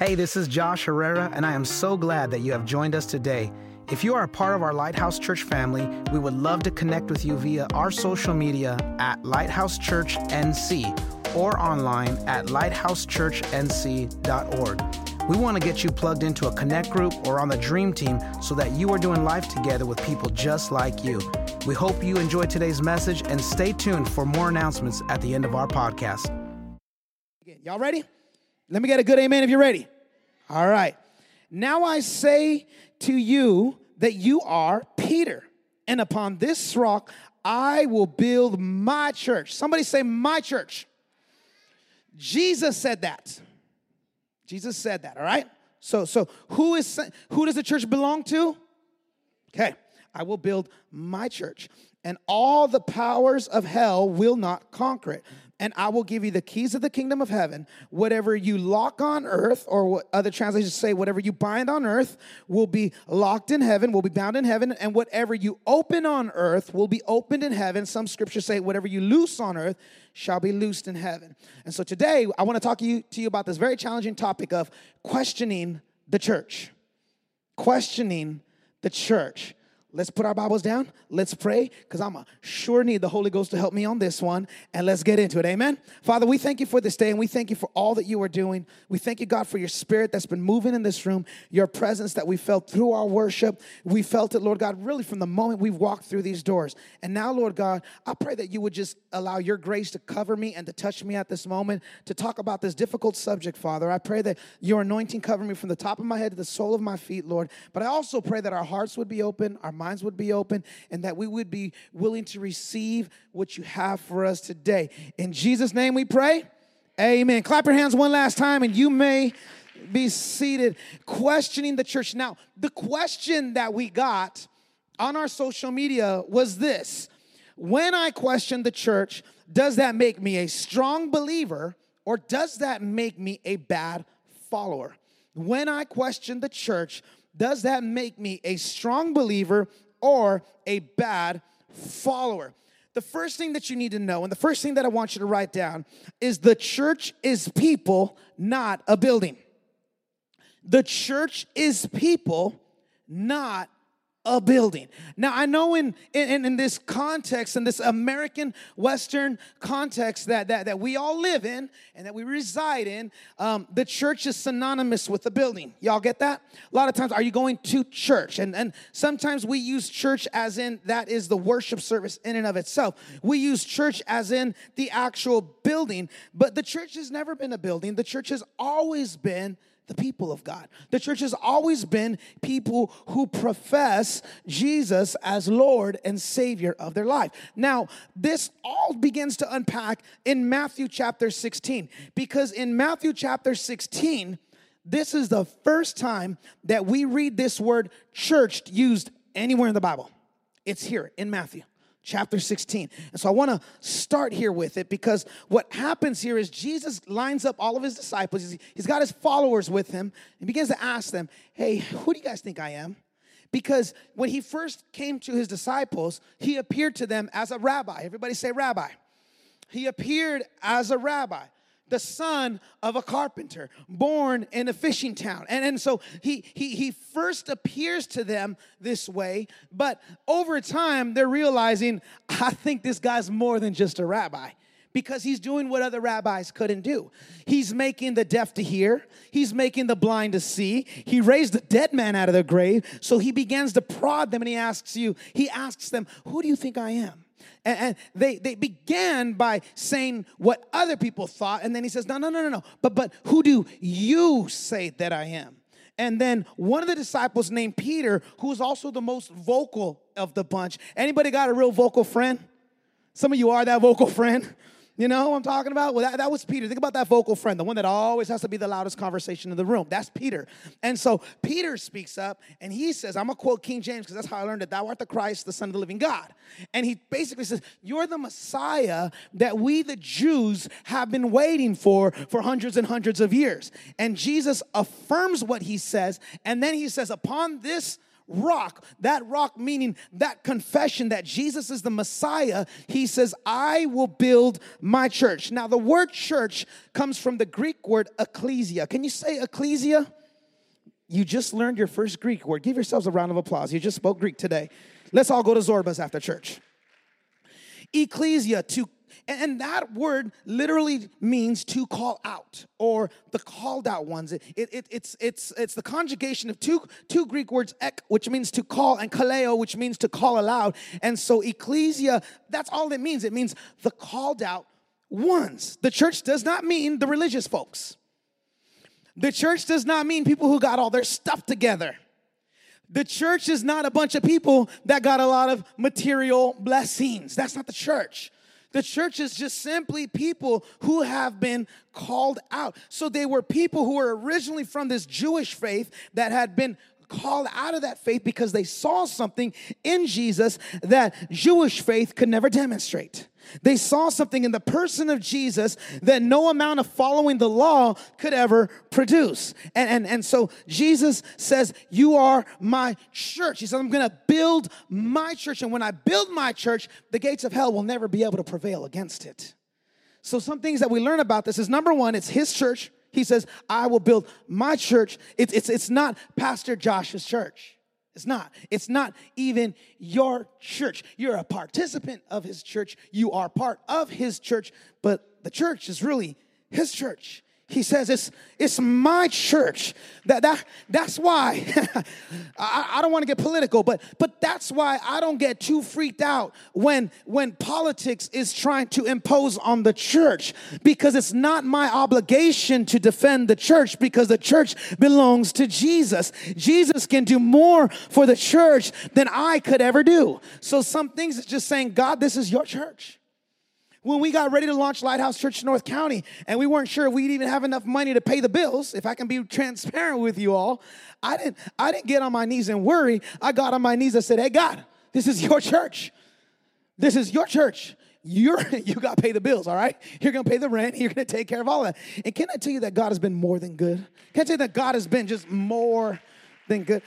Hey, this is Josh Herrera, and I am so glad that you have joined us today. If you are a part of our Lighthouse Church family, we would love to connect with you via our social media at Lighthouse Church NC or online at lighthousechurchnc.org. We want to get you plugged into a connect group or on the dream team so that you are doing life together with people just like you. We hope you enjoyed today's message and stay tuned for more announcements at the end of our podcast. Y'all ready? Let me get a good amen if you're ready. All right. Now I say to you that you are Peter, and upon this rock I will build my church. Somebody say, my church. Jesus said that. Jesus said that, all right? So who does the church belong to? Okay. I will build my church, and all the powers of hell will not conquer it. And I will give you the keys of the kingdom of heaven. Whatever you lock on earth, or what other translations say, whatever you bind on earth will be locked in heaven, will be bound in heaven. And whatever you open on earth will be opened in heaven. Some scriptures say whatever you loose on earth shall be loosed in heaven. And so today I want to talk to you about this very challenging topic of questioning the church. Questioning the church. Let's put our Bibles down. Let's pray, because I'm sure need the Holy Ghost to help me on this one. And let's get into it. Amen. Father, we thank you for this day, and we thank you for all that you are doing. We thank you, God, for your spirit that's been moving in this room, your presence that we felt through our worship. We felt it, Lord God, really from the moment we walked through these doors. And now, Lord God, I pray that you would just allow your grace to cover me and to touch me at this moment to talk about this difficult subject, Father. I pray that your anointing cover me from the top of my head to the sole of my feet, Lord. But I also pray that our hearts would be open, our minds would be open, and that we would be willing to receive what you have for us today. In Jesus' name we pray. Amen. Clap your hands one last time, and you may be seated. Questioning the church. Now, the question that we got on our social media was this: when I question the church, does that make me a strong believer, or does that make me a bad follower? When I question the church, does that make me a strong believer or a bad follower? The first thing that you need to know, and the first thing that I want you to write down, is the church is people, not a building. The church is people, not a building. Now, I know in this context, in this American Western context that we all live in and that we reside in, the church is synonymous with the building. Y'all get that? A lot of times, are you going to church? And sometimes we use church as in that is the worship service in and of itself. We use church as in the actual building, but the church has never been a building. The church has always been the people of God. The church has always been people who profess Jesus as Lord and Savior of their life. Now, this all begins to unpack in Matthew chapter 16, because in Matthew chapter 16, this is the first time that we read this word church used anywhere in the Bible. It's here in Matthew chapter 16. And so I want to start here with it, because what happens here is Jesus lines up all of his disciples. He's got his followers with him and begins to ask them, hey, who do you guys think I am? Because when he first came to his disciples, he appeared to them as a rabbi. Everybody say rabbi. He appeared as a rabbi, the son of a carpenter, born in a fishing town. And so he first appears to them this way, but over time they're realizing, I think this guy's more than just a rabbi, because he's doing what other rabbis couldn't do. He's making the deaf to hear. He's making the blind to see. He raised the dead man out of the grave. So he begins to prod them, and he asks them, who do you think I am? And they began by saying what other people thought. And then he says, no. But who do you say that I am? And then one of the disciples named Peter, who is also the most vocal of the bunch. Anybody got a real vocal friend? Some of you are that vocal friend. You know what I'm talking about? Well, that was Peter. Think about that vocal friend, the one that always has to be the loudest conversation in the room. That's Peter. And so Peter speaks up, and he says, I'm going to quote King James, because that's how I learned it: thou art the Christ, the Son of the living God. And he basically says, you're the Messiah that we, the Jews, have been waiting for hundreds and hundreds of years. And Jesus affirms what he says, and then he says, upon this that rock meaning that confession that Jesus is the Messiah, he says, I will build my church. Now, the word church comes from the Greek word ecclesia. Can you say ecclesia? You just learned your first Greek word. Give yourselves a round of applause. You just spoke Greek today. Let's all go to Zorba's after church. Ecclesia, and that word literally means to call out or the called out ones. It's the conjugation of two Greek words, ek, which means to call, and kaleo, which means to call aloud. And so ecclesia, that's all it means. It means the called out ones. The church does not mean the religious folks. The church does not mean people who got all their stuff together. The church is not a bunch of people that got a lot of material blessings. That's not the church. The church is just simply people who have been called out. So they were people who were originally from this Jewish faith that had been called out of that faith because they saw something in Jesus that Jewish faith could never demonstrate. They saw something in the person of Jesus that no amount of following the law could ever produce. And so Jesus says, you are my church. He says, I'm going to build my church. And when I build my church, the gates of hell will never be able to prevail against it. So some things that we learn about this is, number one, it's his church. He says, I will build my church. It's not Pastor Josh's church. It's not even your church. You're a participant of his church. You are part of his church, but the church is really his church. He says, it's my church. That's why I don't want to get political, but that's why I don't get too freaked out when politics is trying to impose on the church, because it's not my obligation to defend the church, because the church belongs to Jesus. Jesus can do more for the church than I could ever do. So some things is just saying, God, this is your church. When we got ready to launch Lighthouse Church North County and we weren't sure we'd even have enough money to pay the bills, if I can be transparent with you all, I didn't get on my knees and worry. I got on my knees and said, hey, God, this is your church. This is your church. You got to pay the bills, all right? You're going to pay the rent. You're going to take care of all that. And can I tell you that God has been more than good? Can I tell you that God has been just more than good?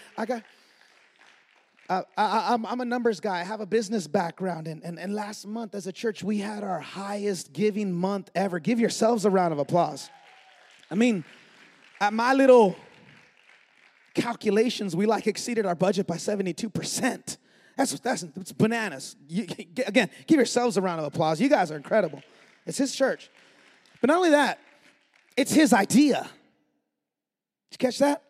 I'm a numbers guy. I have a business background, and last month as a church, we had our highest giving month ever. Give yourselves a round of applause. I mean, at my little calculations, we exceeded our budget by 72%. That's bananas. Again, give yourselves a round of applause. You guys are incredible. It's his church. But not only that, it's his idea. Did you catch that?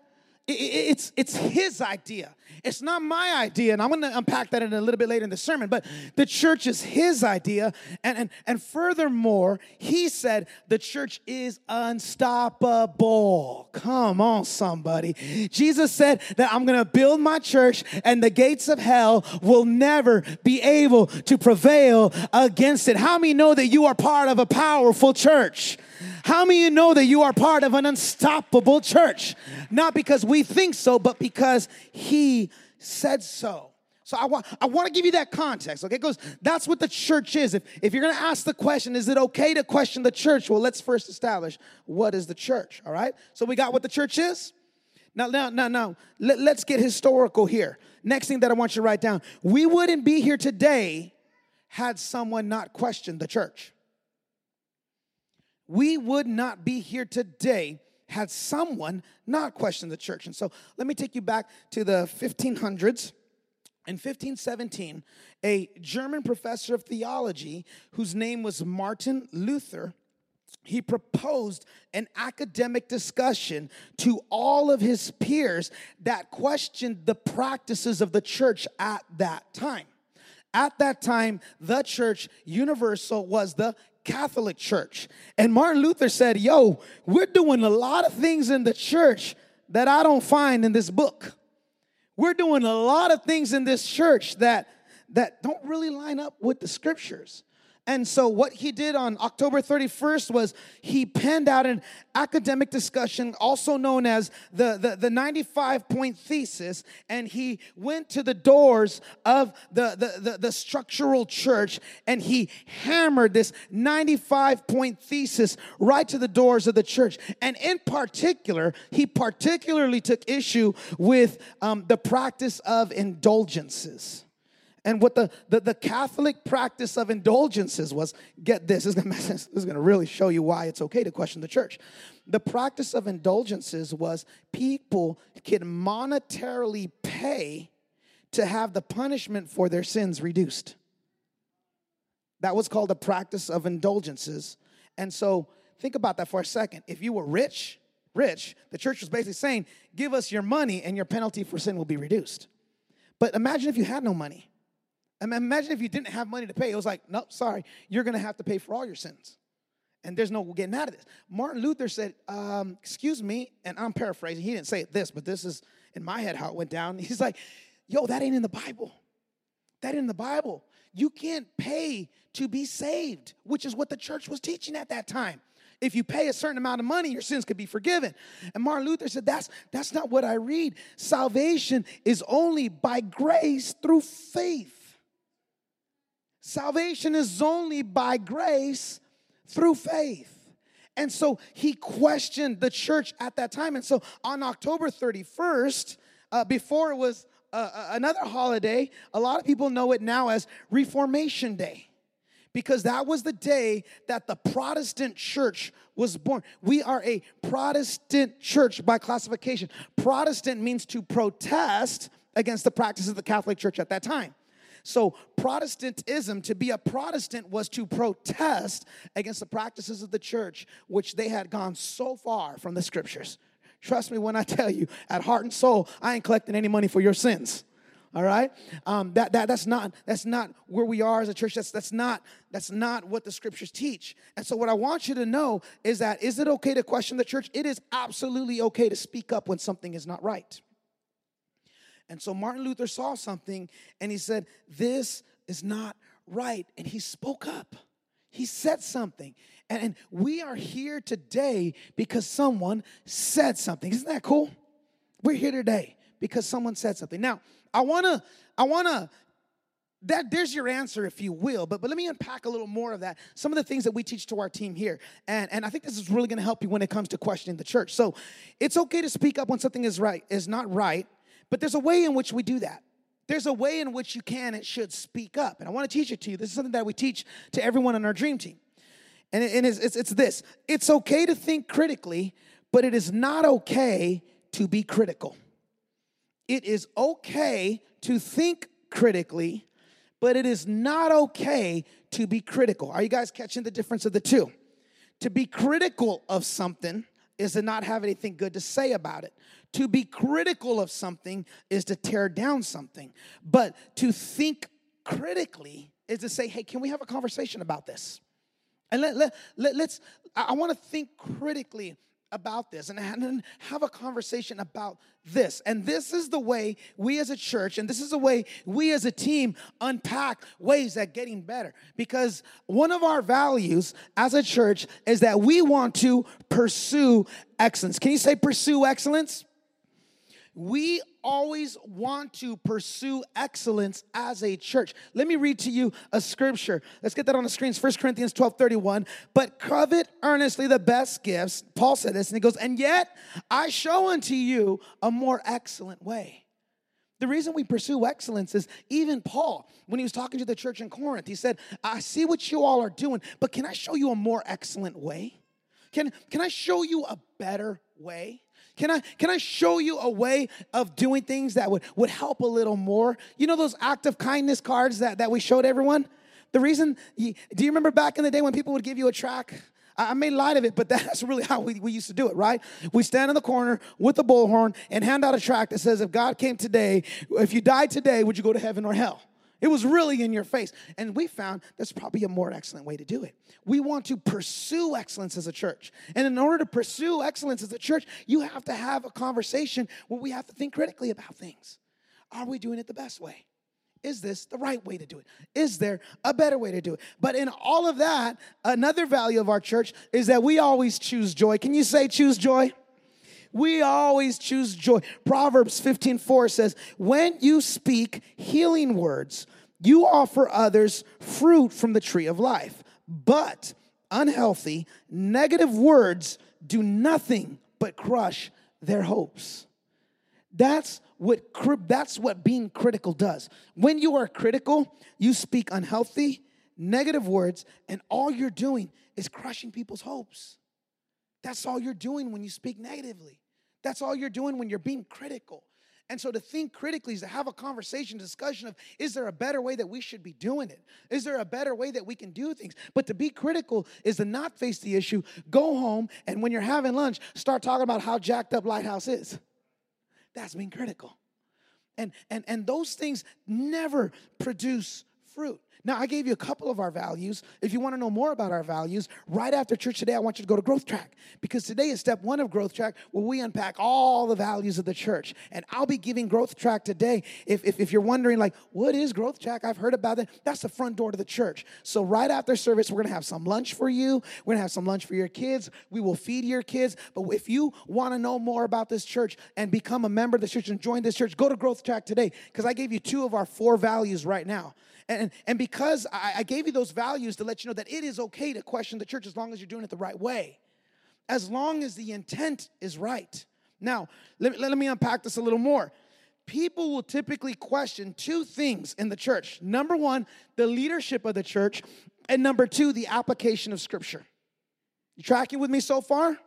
It's his idea. It's not my idea, and I'm going to unpack that in a little bit later in the sermon, but the church is his idea, and furthermore, he said the church is unstoppable. Come on, somebody. Jesus said that I'm going to build my church, and the gates of hell will never be able to prevail against it. How many know that you are part of a powerful church? How many of you know that you are part of an unstoppable church? Not because we think so, but because he said so. So I want to give you that context, okay? Because that's what the church is. If you're going to ask the question, is it okay to question the church? Well, let's first establish what is the church, all right? So we got what the church is. Now, let's get historical here. Next thing that I want you to write down, we wouldn't be here today had someone not questioned the church. We would not be here today had someone not questioned the church. And so let me take you back to the 1500s. In 1517, a German professor of theology whose name was Martin Luther, he proposed an academic discussion to all of his peers that questioned the practices of the church at that time. At that time, the church universal was the Catholic Church. And Martin Luther said, yo, we're doing a lot of things in the church that I don't find in this book. We're doing a lot of things in this church that don't really line up with the scriptures. And so what he did on October 31st was he penned out an academic discussion, also known as the 95-point thesis, and he went to the doors of the structural church, and he hammered this 95-point thesis right to the doors of the church. And in particular, he particularly took issue with the practice of indulgences. And what the Catholic practice of indulgences was, get this, this is going to really show you why it's okay to question the church. The practice of indulgences was people can monetarily pay to have the punishment for their sins reduced. That was called the practice of indulgences. And so think about that for a second. If you were rich, the church was basically saying, give us your money and your penalty for sin will be reduced. But imagine if you had no money. Imagine if you didn't have money to pay. It was like, nope, sorry, you're going to have to pay for all your sins. And there's no getting out of this. Martin Luther said, excuse me, and I'm paraphrasing. He didn't say this, but this is in my head how it went down. He's like, yo, that ain't in the Bible. That ain't in the Bible. You can't pay to be saved, which is what the church was teaching at that time. If you pay a certain amount of money, your sins could be forgiven. And Martin Luther said, that's not what I read. Salvation is only by grace through faith. Salvation is only by grace through faith. And so he questioned the church at that time. And so on October 31st, before it was another holiday, a lot of people know it now as Reformation Day, because that was the day that the Protestant church was born. We are a Protestant church by classification. Protestant means to protest against the practices of the Catholic Church at that time. So Protestantism, to be a Protestant was to protest against the practices of the church, which they had gone so far from the scriptures. Trust me when I tell you, at heart and soul, I ain't collecting any money for your sins. All right, that's not where we are as a church. That's not what the scriptures teach. And so, what I want you to know is that is it okay to question the church? It is absolutely okay to speak up when something is not right. And so Martin Luther saw something and he said, this is not right. And he spoke up. He said something. And we are here today because someone said something. Isn't that cool? We're here today because someone said something. Now, I wanna that there's your answer, if you will, but let me unpack a little more of that. Some of the things that we teach to our team here. And I think this is really gonna help you when it comes to questioning the church. So it's okay to speak up when something is not right. But there's a way in which we do that. There's a way in which you can and should speak up. And I want to teach it to you. This is something that we teach to everyone on our dream team. And it's this. It's okay to think critically, but it is not okay to be critical. It is okay to think critically, but it is not okay to be critical. Are you guys catching the difference of the two? To be critical of something is to not have anything good to say about it. To be critical of something is to tear down something. But to think critically is to say, hey, can we have a conversation about this? And let's I want to think critically about this and have a conversation about this. And this is the way we as a church, and this is the way we as a team unpack ways at getting better. Because one of our values as a church is that we want to pursue excellence. Can you say pursue excellence? We always want to pursue excellence as a church. Let me read to you a scripture. Let's get that on the screens. 1 Corinthians 12:31. But covet earnestly the best gifts. Paul said this, and he goes, and yet I show unto you a more excellent way. The reason we pursue excellence is even Paul, when he was talking to the church in Corinth, he said, I see what you all are doing, but can I show you a more excellent way? Can I show you a better way? Can I show you a way of doing things that would help a little more? You know those act of kindness cards that we showed everyone? The reason, do you remember back in the day when people would give you a tract? I made light of it, but that's really how we used to do it, right? We stand in the corner with a bullhorn and hand out a tract that says, if God came today, if you died today, would you go to heaven or hell? It was really in your face. And we found that's probably a more excellent way to do it. We want to pursue excellence as a church. And in order to pursue excellence as a church, you have to have a conversation where we have to think critically about things. Are we doing it the best way? Is this the right way to do it? Is there a better way to do it? But in all of that, another value of our church is that we always choose joy. Can you say choose joy? We always choose joy. Proverbs 15:4 says, when you speak healing words, you offer others fruit from the tree of life. But unhealthy, negative words do nothing but crush their hopes. That's what being critical does. When you are critical, you speak unhealthy, negative words, and all you're doing is crushing people's hopes. That's all you're doing when you speak negatively. That's all you're doing when you're being critical. And so to think critically is to have a conversation, discussion of, is there a better way that we should be doing it? Is there a better way that we can do things? But to be critical is to not face the issue, go home, and when you're having lunch, start talking about how jacked up Lighthouse is. That's being critical. And those things never produce fruit. Now, I gave you a couple of our values. If you want to know more about our values, right after church today, I want you to go to Growth Track, because today is step one of Growth Track, where we unpack all the values of the church. And I'll be giving Growth Track today. If you're wondering, like, what is Growth Track? I've heard about it. That's the front door to the church. So right after service, we're going to have some lunch for you. We're going to have some lunch for your kids. We will feed your kids. But if you want to know more about this church and become a member of the church and join this church, go to Growth Track today, because I gave you two of our four values right now. And because I gave you those values to let you know that it is okay to question the church as long as you're doing it the right way, as long as the intent is right. Now, let me unpack this a little more. People will typically question two things in the church. Number one, the leadership of the church, and number two, the application of Scripture. You tracking with me so far?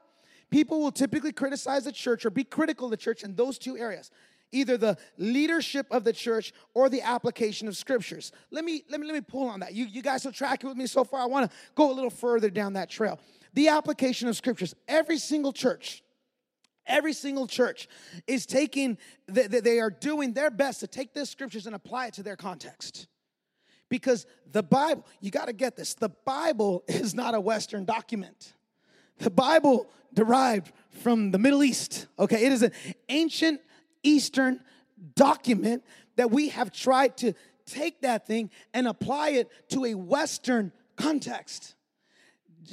People will typically criticize the church or be critical of the church in those two areas. Either the leadership of the church or the application of Scriptures. Let me pull on that. You guys are tracking with me so far. I want to go a little further down that trail. The application of Scriptures. Every single church is taking, they are doing their best to take their Scriptures and apply it to their context. Because the Bible, you got to get this, the Bible is not a Western document. The Bible derived from the Middle East. Okay, it is an ancient Eastern document that we have tried to take that thing and apply it to a Western context.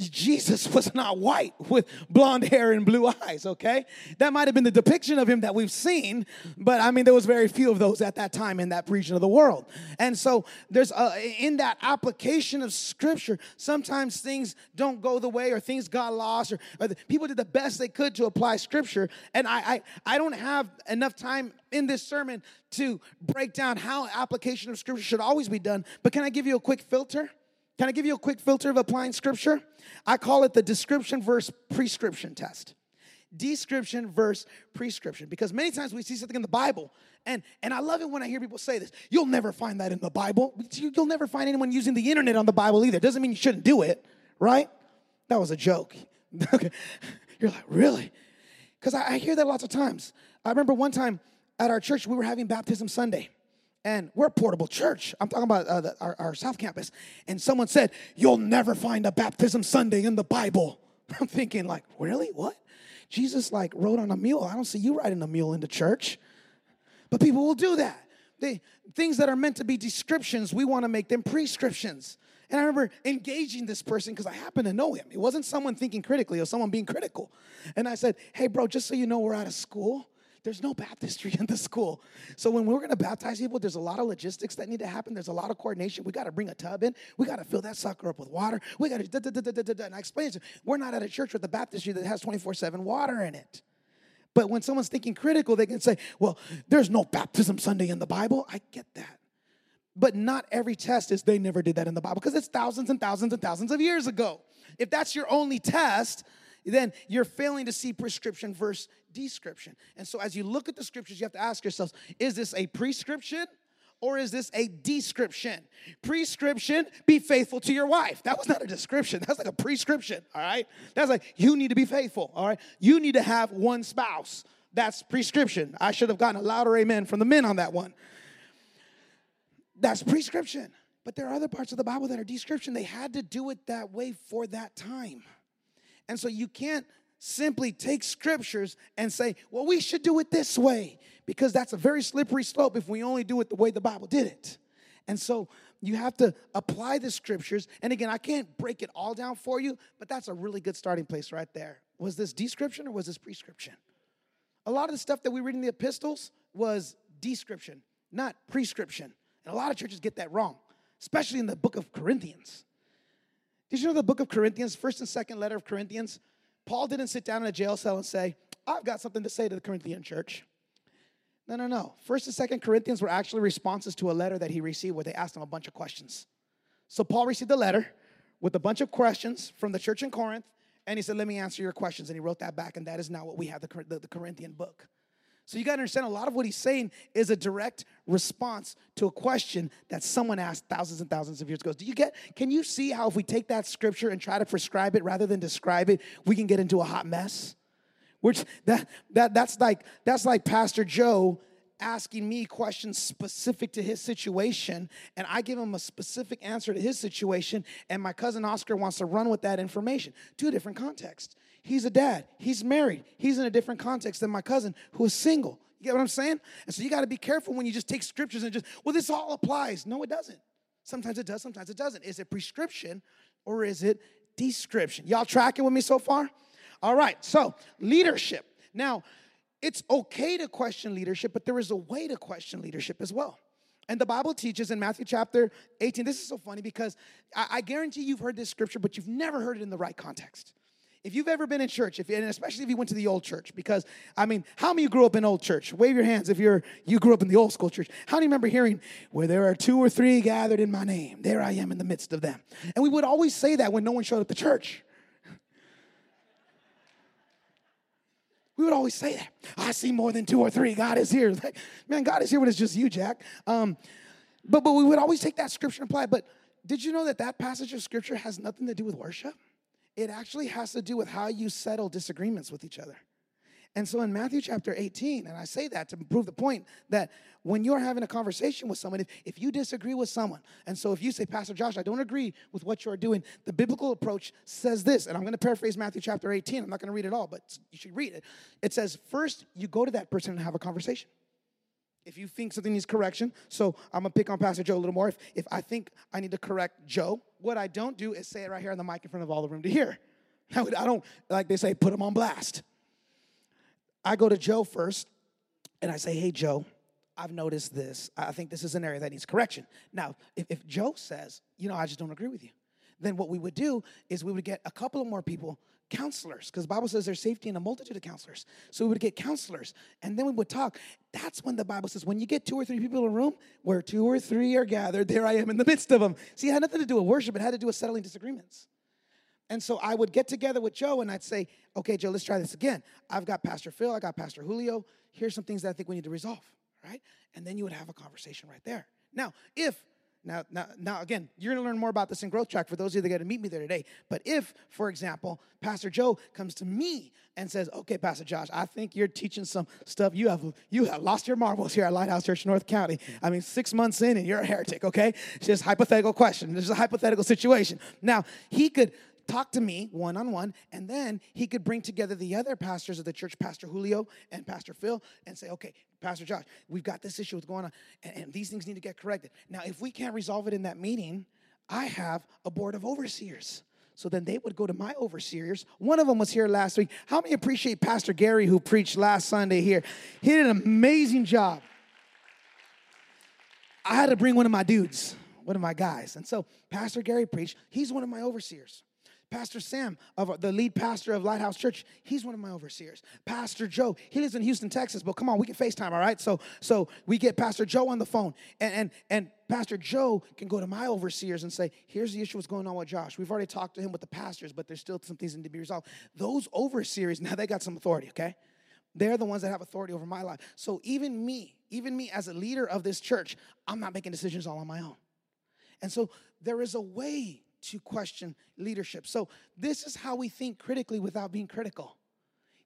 Jesus was not white with blonde hair and blue eyes, okay? That might have been the depiction of him that we've seen, but I mean, there was very few of those at that time in that region of the world. And so there's in that application of Scripture, sometimes things don't go the way, or things got lost, or people did the best they could to apply Scripture. And I don't have enough time in this sermon to break down how application of Scripture should always be done, but can I give you a quick filter? Can I give you a quick filter of applying Scripture? I call it the description versus prescription test. Description versus prescription. Because many times we see something in the Bible, and I love it when I hear people say this. You'll never find that in the Bible. You'll never find anyone using the internet on the Bible either. Doesn't mean you shouldn't do it, right? That was a joke. Okay. You're like, really? Because I hear that lots of times. I remember one time at our church, we were having Baptism Sunday. And we're a portable church. I'm talking about our South Campus. And someone said, you'll never find a Baptism Sunday in the Bible. I'm thinking, like, really? What? Jesus, like, rode on a mule. I don't see you riding a mule in the church. But people will do that. Things that are meant to be descriptions, we want to make them prescriptions. And I remember engaging this person because I happen to know him. It wasn't someone thinking critically or someone being critical. And I said, hey, bro, just so you know, we're out of school. There's no baptistry in the school. So when we're going to baptize people, there's a lot of logistics that need to happen. There's a lot of coordination. We got to bring a tub in. We got to fill that sucker up with water. We got to da-da-da-da-da-da. And I explained to them, we're not at a church with a baptistry that has 24/7 water in it. But when someone's thinking critical, they can say, well, there's no Baptism Sunday in the Bible. I get that. But not every test is they never did that in the Bible, because it's thousands and thousands and thousands of years ago. If that's your only test, then you're failing to see prescription versus description. And so as you look at the Scriptures, you have to ask yourselves, is this a prescription or is this a description? Prescription, be faithful to your wife. That was not a description. That's like a prescription, all right? That's like, you need to be faithful, all right? You need to have one spouse. That's prescription. I should have gotten a louder amen from the men on that one. That's prescription. But there are other parts of the Bible that are description. They had to do it that way for that time. And so you can't simply take Scriptures and say, well, we should do it this way, because that's a very slippery slope if we only do it the way the Bible did it. And so you have to apply the scriptures. And again, I can't break it all down for you, but that's a really good starting place right there. Was this description or was this prescription? A lot of the stuff that we read in the epistles was description, not prescription. And a lot of churches get that wrong, especially in the book of Corinthians. Did you know the book of Corinthians, first and second letter of Corinthians, Paul didn't sit down in a jail cell and say, I've got something to say to the Corinthian church. No. First and second Corinthians were actually responses to a letter that he received where they asked him a bunch of questions. So Paul received a letter with a bunch of questions from the church in Corinth, and he said, let me answer your questions. And he wrote that back, and that is now what we have, the Corinthian book. So you got to understand a lot of what he's saying is a direct response to a question that someone asked thousands and thousands of years ago. Can you see how if we take that scripture and try to prescribe it rather than describe it, we can get into a hot mess? Which that's like Pastor Joe asking me questions specific to his situation, and I give him a specific answer to his situation, and my cousin Oscar wants to run with that information. Two different contexts. He's a dad. He's married. He's in a different context than my cousin who is single. You get what I'm saying? And so you got to be careful when you just take scriptures and just, well, this all applies. No, it doesn't. Sometimes it does. Sometimes it doesn't. Is it prescription or is it description? Y'all tracking with me so far? All right. So leadership. Now, it's okay to question leadership, but there is a way to question leadership as well. And the Bible teaches in Matthew chapter 18. This is so funny because I guarantee you've heard this scripture, but you've never heard it in the right context. If you've ever been in church, and especially if you went to the old church, because, I mean, how many of you grew up in old church? Wave your hands if you grew up in the old school church. How many remember hearing, where there are two or three gathered in my name, there I am in the midst of them? And we would always say that when no one showed up to church. We would always say that. I see more than two or three. God is here. Like, man, God is here when it's just you, Jack. But we would always take that scripture and apply it. But did you know that passage of scripture has nothing to do with worship? It actually has to do with how you settle disagreements with each other. And so in Matthew chapter 18, and I say that to prove the point that when you're having a conversation with someone, if you disagree with someone, and so if you say, Pastor Josh, I don't agree with what you're doing, the biblical approach says this, and I'm going to paraphrase Matthew chapter 18. I'm not going to read it all, but you should read it. It says, first, you go to that person and have a conversation. If you think something needs correction, so I'm going to pick on Pastor Joe a little more. If I think I need to correct Joe, what I don't do is say it right here on the mic in front of all the room to hear. I don't, like they say, put them on blast. I go to Joe first, and I say, hey, Joe, I've noticed this. I think this is an area that needs correction. Now, if Joe says, I just don't agree with you, then what we would do is we would get a couple of more people, counselors, because the Bible says there's safety in a multitude of counselors. So we would get counselors, and then we would talk. That's when the Bible says, when you get two or three people in a room, where two or three are gathered, there I am in the midst of them. See, it had nothing to do with worship. It had to do with settling disagreements. And so I would get together with Joe, and I'd say, okay, Joe, let's try this again. I've got Pastor Phil. I got Pastor Julio. Here's some things that I think we need to resolve, right? And then you would have a conversation right there. Now, again, you're going to learn more about this in Growth Track for those of you that got to meet me there today. But if, for example, Pastor Joe comes to me and says, okay, Pastor Josh, I think you're teaching some stuff. You have lost your marbles here at Lighthouse Church North County. 6 months in and you're a heretic, okay? It's just a hypothetical question. It's a hypothetical situation. Now, he could talk to me one-on-one, and then he could bring together the other pastors of the church, Pastor Julio and Pastor Phil, and say, okay, Pastor Josh, we've got this issue that's going on, and these things need to get corrected. Now, if we can't resolve it in that meeting, I have a board of overseers. So then they would go to my overseers. One of them was here last week. How many appreciate Pastor Gary, who preached last Sunday here? He did an amazing job. I had to bring one of my dudes, one of my guys. And so Pastor Gary preached. He's one of my overseers. Pastor Sam, the lead pastor of Lighthouse Church, he's one of my overseers. Pastor Joe, he lives in Houston, Texas, but come on, we can FaceTime, all right? So we get Pastor Joe on the phone, and Pastor Joe can go to my overseers and say, here's the issue that's going on with Josh. We've already talked to him with the pastors, but there's still some things that need to be resolved. Those overseers, now they got some authority, okay? They're the ones that have authority over my life. So even me as a leader of this church, I'm not making decisions all on my own. And so there is a way to question leadership. So this is how we think critically without being critical.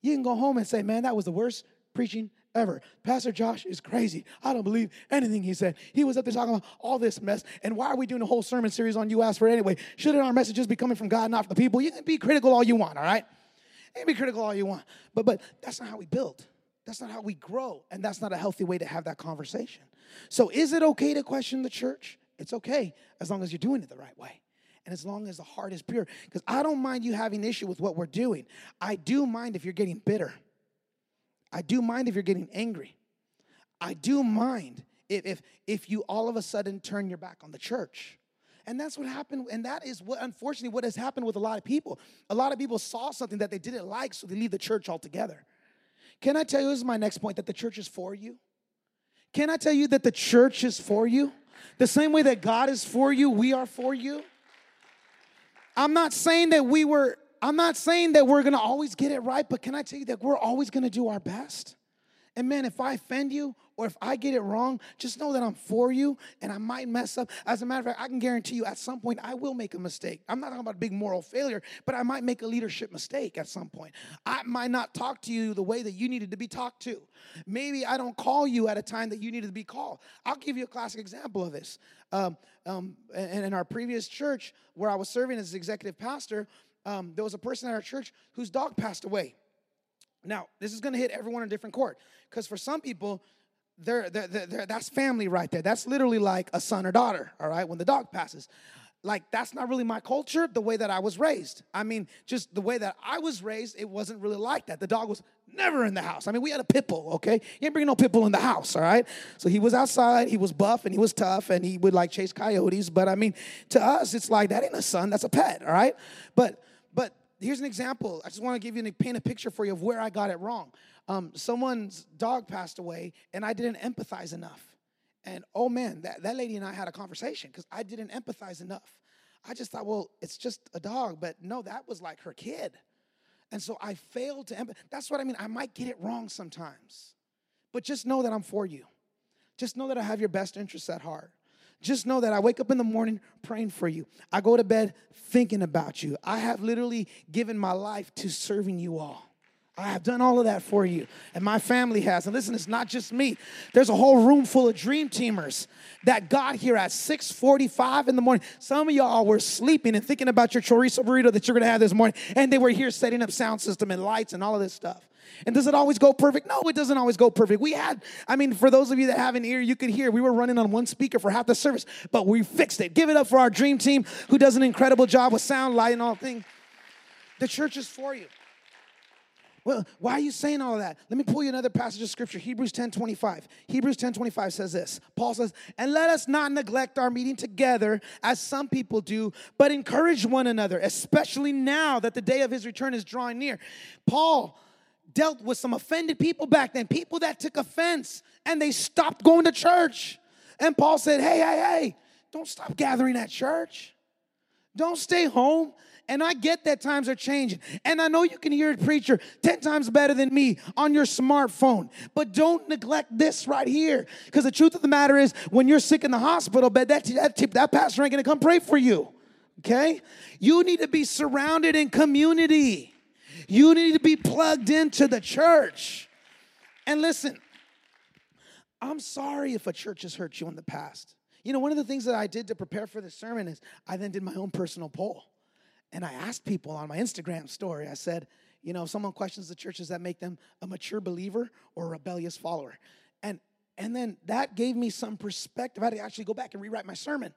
You can go home and say, man, that was the worst preaching ever. Pastor Josh is crazy. I don't believe anything he said. He was up there talking about all this mess, and why are we doing a whole sermon series on You Ask For It Anyway? Shouldn't our messages be coming from God, not from the people? You can be critical all you want, all right? You can be critical all you want. But that's not how we build. That's not how we grow, and that's not a healthy way to have that conversation. So is it okay to question the church? It's okay as long as you're doing it the right way. And as long as the heart is pure. Because I don't mind you having an issue with what we're doing. I do mind if you're getting bitter. I do mind if you're getting angry. I do mind if you all of a sudden turn your back on the church. And that's what happened. And that is what, unfortunately, what has happened with a lot of people. A lot of people saw something that they didn't like, so they leave the church altogether. Can I tell you, this is my next point, that the church is for you? Can I tell you that the church is for you? The same way that God is for you, we are for you. I'm not saying that we're going to always get it right, but can I tell you that we're always going to do our best? And man, if I offend you or if I get it wrong, just know that I'm for you and I might mess up. As a matter of fact, I can guarantee you at some point I will make a mistake. I'm not talking about a big moral failure, but I might make a leadership mistake at some point. I might not talk to you the way that you needed to be talked to. Maybe I don't call you at a time that you needed to be called. I'll give you a classic example of this. In our previous church where I was serving as executive pastor, there was a person at our church whose dog passed away. Now, this is going to hit everyone in a different chord, because for some people, that's family right there. That's literally like a son or daughter, all right, when the dog passes. Like, that's not really my culture, the way that I was raised. I mean, just the way that I was raised, it wasn't really like that. The dog was never in the house. I mean, we had a pit bull, okay? You ain't bringing no pit bull in the house, all right? So he was outside, he was buff, and he was tough, and he would, like, chase coyotes. But, I mean, to us, it's like, that ain't a son, that's a pet, all right? But here's an example. I just want to give you paint a picture for you of where I got it wrong. Someone's dog passed away, and I didn't empathize enough. And, oh, man, that lady and I had a conversation because I didn't empathize enough. I just thought, well, it's just a dog. But, no, that was like her kid. And so I failed to empathize. That's what I mean. I might get it wrong sometimes. But just know that I'm for you. Just know that I have your best interests at heart. Just know that I wake up in the morning praying for you. I go to bed thinking about you. I have literally given my life to serving you all. I have done all of that for you, and my family has. And listen, it's not just me. There's a whole room full of dream teamers that got here at 6:45 in the morning. Some of y'all were sleeping and thinking about your chorizo burrito that you're going to have this morning, and they were here setting up sound system and lights and all of this stuff. And does it always go perfect? No, it doesn't always go perfect. For those of you that have an ear, you could hear. We were running on one speaker for half the service, but we fixed it. Give it up for our dream team who does an incredible job with sound, light, and all things. The church is for you. Well, why are you saying all of that? Let me pull you another passage of Scripture, Hebrews 10:25. Hebrews 10:25 says this. Paul says, and let us not neglect our meeting together as some people do, but encourage one another, especially now that the day of his return is drawing near. Paul dealt with some offended people back then, people that took offense, and they stopped going to church. And Paul said, hey, don't stop gathering at church. Don't stay home. And I get that times are changing. And I know you can hear a preacher 10 times better than me on your smartphone. But don't neglect this right here. Because the truth of the matter is, when you're sick in the hospital bed, that pastor ain't going to come pray for you. Okay? You need to be surrounded in community. You need to be plugged into the church. And listen, I'm sorry if a church has hurt you in the past. You know, one of the things that I did to prepare for this sermon is I then did my own personal poll. And I asked people on my Instagram story, I said, you know, if someone questions the church, does that make them a mature believer or a rebellious follower? And then that gave me some perspective. I had to actually go back and rewrite my sermon.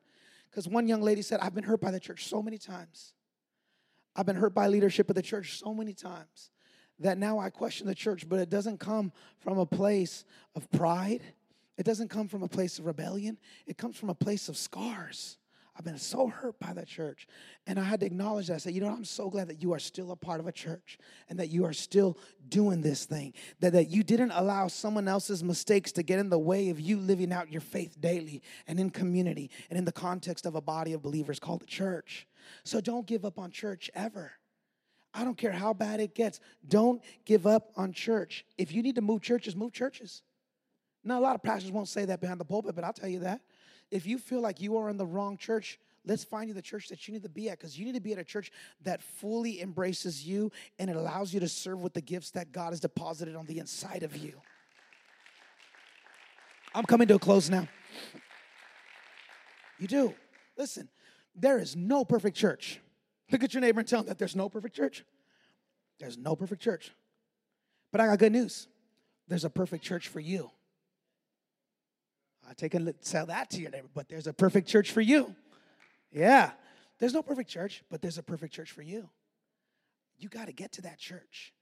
Because one young lady said, I've been hurt by the church so many times. I've been hurt by leadership of the church so many times that now I question the church. But it doesn't come from a place of pride. It doesn't come from a place of rebellion. It comes from a place of scars. I've been so hurt by the church. And I had to acknowledge that. I said, you know, I'm so glad that you are still a part of a church and that you are still doing this thing, that you didn't allow someone else's mistakes to get in the way of you living out your faith daily and in community and in the context of a body of believers called the church. So don't give up on church ever. I don't care how bad it gets. Don't give up on church. If you need to move churches, move churches. Now, a lot of pastors won't say that behind the pulpit, but I'll tell you that. If you feel like you are in the wrong church, let's find you the church that you need to be at, because you need to be at a church that fully embraces you and it allows you to serve with the gifts that God has deposited on the inside of you. I'm coming to a close now. You do. Listen, there is no perfect church. Look at your neighbor and tell them that there's no perfect church. There's no perfect church. But I got good news. There's a perfect church for you. I'll take and sell that to your neighbor. But there's a perfect church for you. Yeah. There's no perfect church, but there's a perfect church for you. You got to get to that church.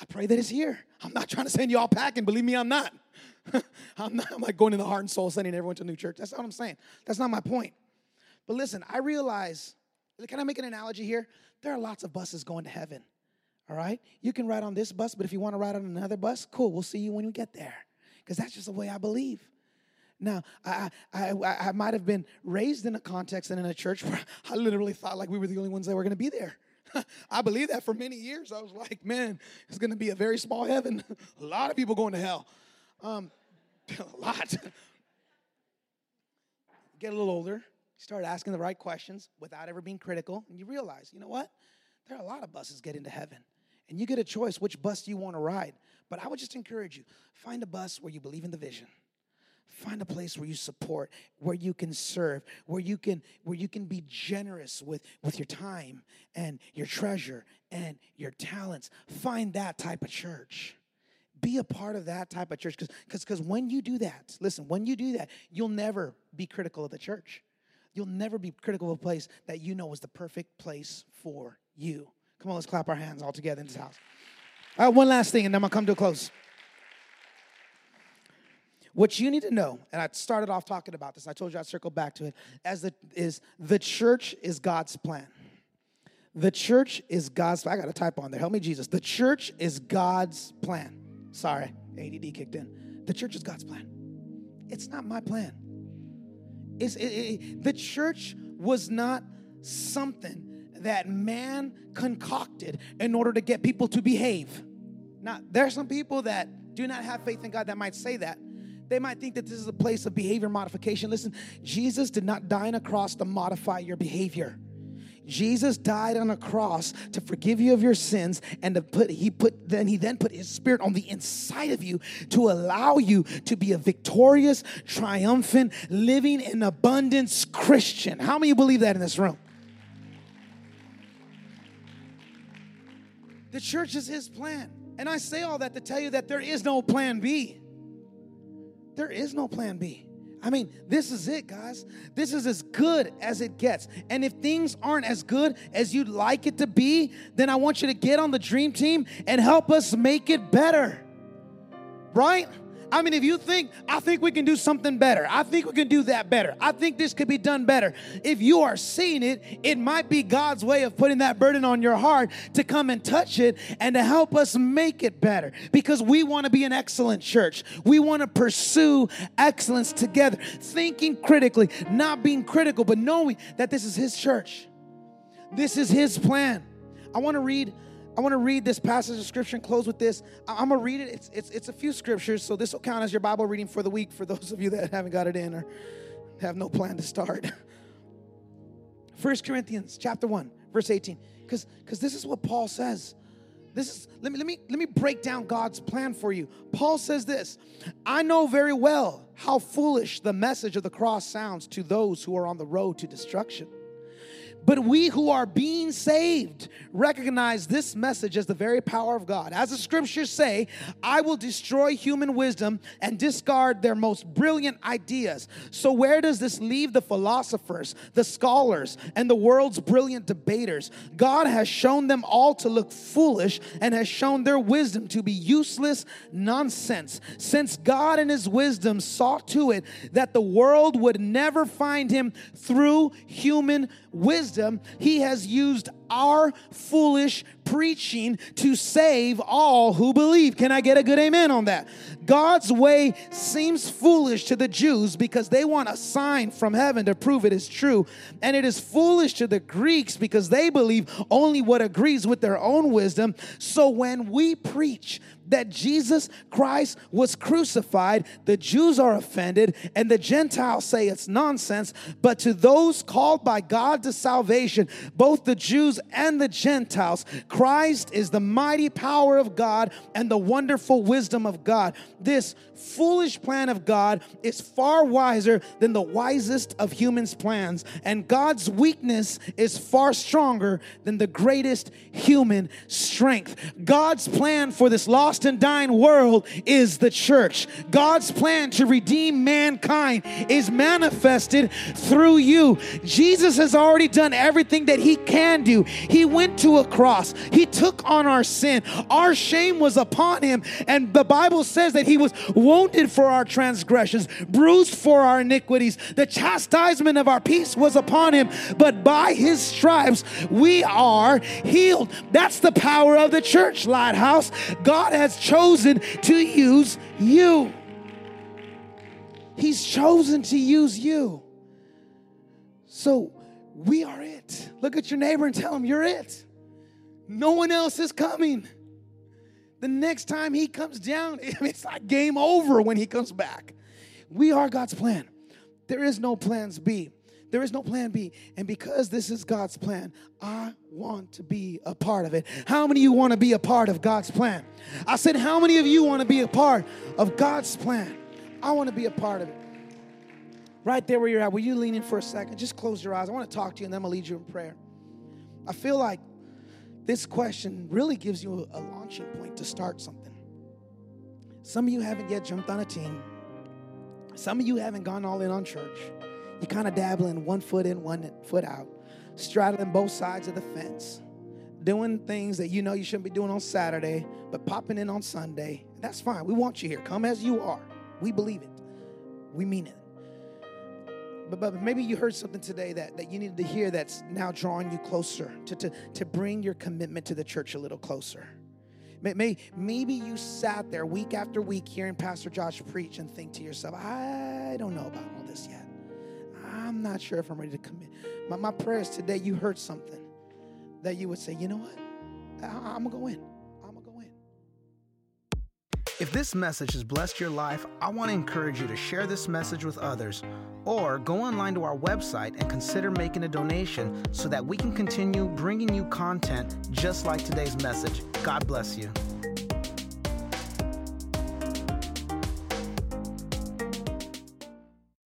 I pray that it's here. I'm not trying to send you all packing. Believe me, I'm not. I'm like going in the heart and soul, sending everyone to a new church. That's not what I'm saying. That's not my point. But listen, I realize, can I make an analogy here? There are lots of buses going to heaven, all right? You can ride on this bus, but if you want to ride on another bus, cool. We'll see you when you get there, because that's just the way I believe. Now, I might have been raised in a context and in a church where I literally thought like we were the only ones that were going to be there. I believed that for many years. I was like, man, it's going to be a very small heaven. A lot of people going to hell. A lot. Get a little older. Start asking the right questions without ever being critical. And you realize, you know what? There are a lot of buses getting to heaven. And you get a choice which bus you want to ride. But I would just encourage you, find a bus where you believe in the vision. Find a place where you support, where you can serve, where you can be generous with your time and your treasure and your talents. Find that type of church. Be a part of that type of church. Because when you do that, listen, when you do that, you'll never be critical of the church. You'll never be critical of a place that you know is the perfect place for you. Come on, let's clap our hands all together in this house. All right, one last thing, and then I'm going to come to a close. What you need to know, and I started off talking about this. I told you I'd circle back to it. The church is God's plan. The church is God's plan. I got to type on there. Help me, Jesus. The church is God's plan. Sorry, ADD kicked in. The church is God's plan. It's not my plan. The church was not something that man concocted in order to get people to behave. Now, there are some people that do not have faith in God that might say that. They might think that this is a place of behavior modification. Listen, Jesus did not die on a cross to modify your behavior. Jesus died on a cross to forgive you of your sins, and then he put his spirit on the inside of you to allow you to be a victorious, triumphant, living in abundance Christian. How many believe that in this room? The church is his plan. And I say all that to tell you that there is no plan B. There is no plan B. I mean, this is it, guys. This is as good as it gets. And if things aren't as good as you'd like it to be, then I want you to get on the dream team and help us make it better. Right? I mean, if you think, I think we can do something better. I think we can do that better. I think this could be done better. If you are seeing it, it might be God's way of putting that burden on your heart to come and touch it and to help us make it better, because we want to be an excellent church. We want to pursue excellence together, thinking critically, not being critical, but knowing that this is his church. This is his plan. I want to read this passage of scripture and close with this. I'm going to read it. It's a few scriptures, so this will count as your Bible reading for the week for those of you that haven't got it in or have no plan to start. 1 Corinthians chapter 1, verse 18. Because this is what Paul says. Let me break down God's plan for you. Paul says this: I know very well how foolish the message of the cross sounds to those who are on the road to destruction. But we who are being saved recognize this message as the very power of God. As the scriptures say, I will destroy human wisdom and discard their most brilliant ideas. So where does this leave the philosophers, the scholars, and the world's brilliant debaters? God has shown them all to look foolish and has shown their wisdom to be useless nonsense. Since God in his wisdom saw to it that the world would never find him through human wisdom, he has used our foolish preaching to save all who believe. Can I get a good amen on that? God's way seems foolish to the Jews because they want a sign from heaven to prove it is true. And it is foolish to the Greeks because they believe only what agrees with their own wisdom. So when we preach that Jesus Christ was crucified, the Jews are offended and the Gentiles say it's nonsense. But to those called by God to salvation, both the Jews and the Gentiles, Christ is the mighty power of God and the wonderful wisdom of God. This foolish plan of God is far wiser than the wisest of humans' plans, and God's weakness is far stronger than the greatest human strength. God's plan for this lost lost and dying world is the church. God's plan to redeem mankind is manifested through you. Jesus has already done everything that he can do. He went to a cross. He took on our sin. Our shame was upon him. And the Bible says that he was wounded for our transgressions, bruised for our iniquities. The chastisement of our peace was upon him, but by his stripes we are healed. That's the power of the church, Lighthouse. God has chosen to use you. He's chosen to use you. So we are it. Look at your neighbor and tell him you're it. No one else is coming. The next time he comes down, it's like game over when he comes back. We are God's plan. There is no plans B. There is no plan B. And because this is God's plan, I want to be a part of it. How many of you want to be a part of God's plan? I said, how many of you want to be a part of God's plan? I want to be a part of it. Right there where you're at, will you lean in for a second? Just close your eyes. I want to talk to you, and then I'm going to lead you in prayer. I feel like this question really gives you a launching point to start something. Some of you haven't yet jumped on a team. Some of you haven't gone all in on church. You're kind of dabbling, one foot in, one foot out, straddling both sides of the fence, doing things that you know you shouldn't be doing on Saturday, but popping in on Sunday. That's fine. We want you here. Come as you are. We believe it. We mean it. But maybe you heard something today that you needed to hear that's now drawing you closer, to bring your commitment to the church a little closer. Maybe you sat there week after week hearing Pastor Josh preach and think to yourself, I don't know about all this yet. I'm not sure if I'm ready to commit. My prayer is today you heard something that you would say, you know what? I'm going to go in. If this message has blessed your life, I want to encourage you to share this message with others, or go online to our website and consider making a donation so that we can continue bringing you content just like today's message. God bless you.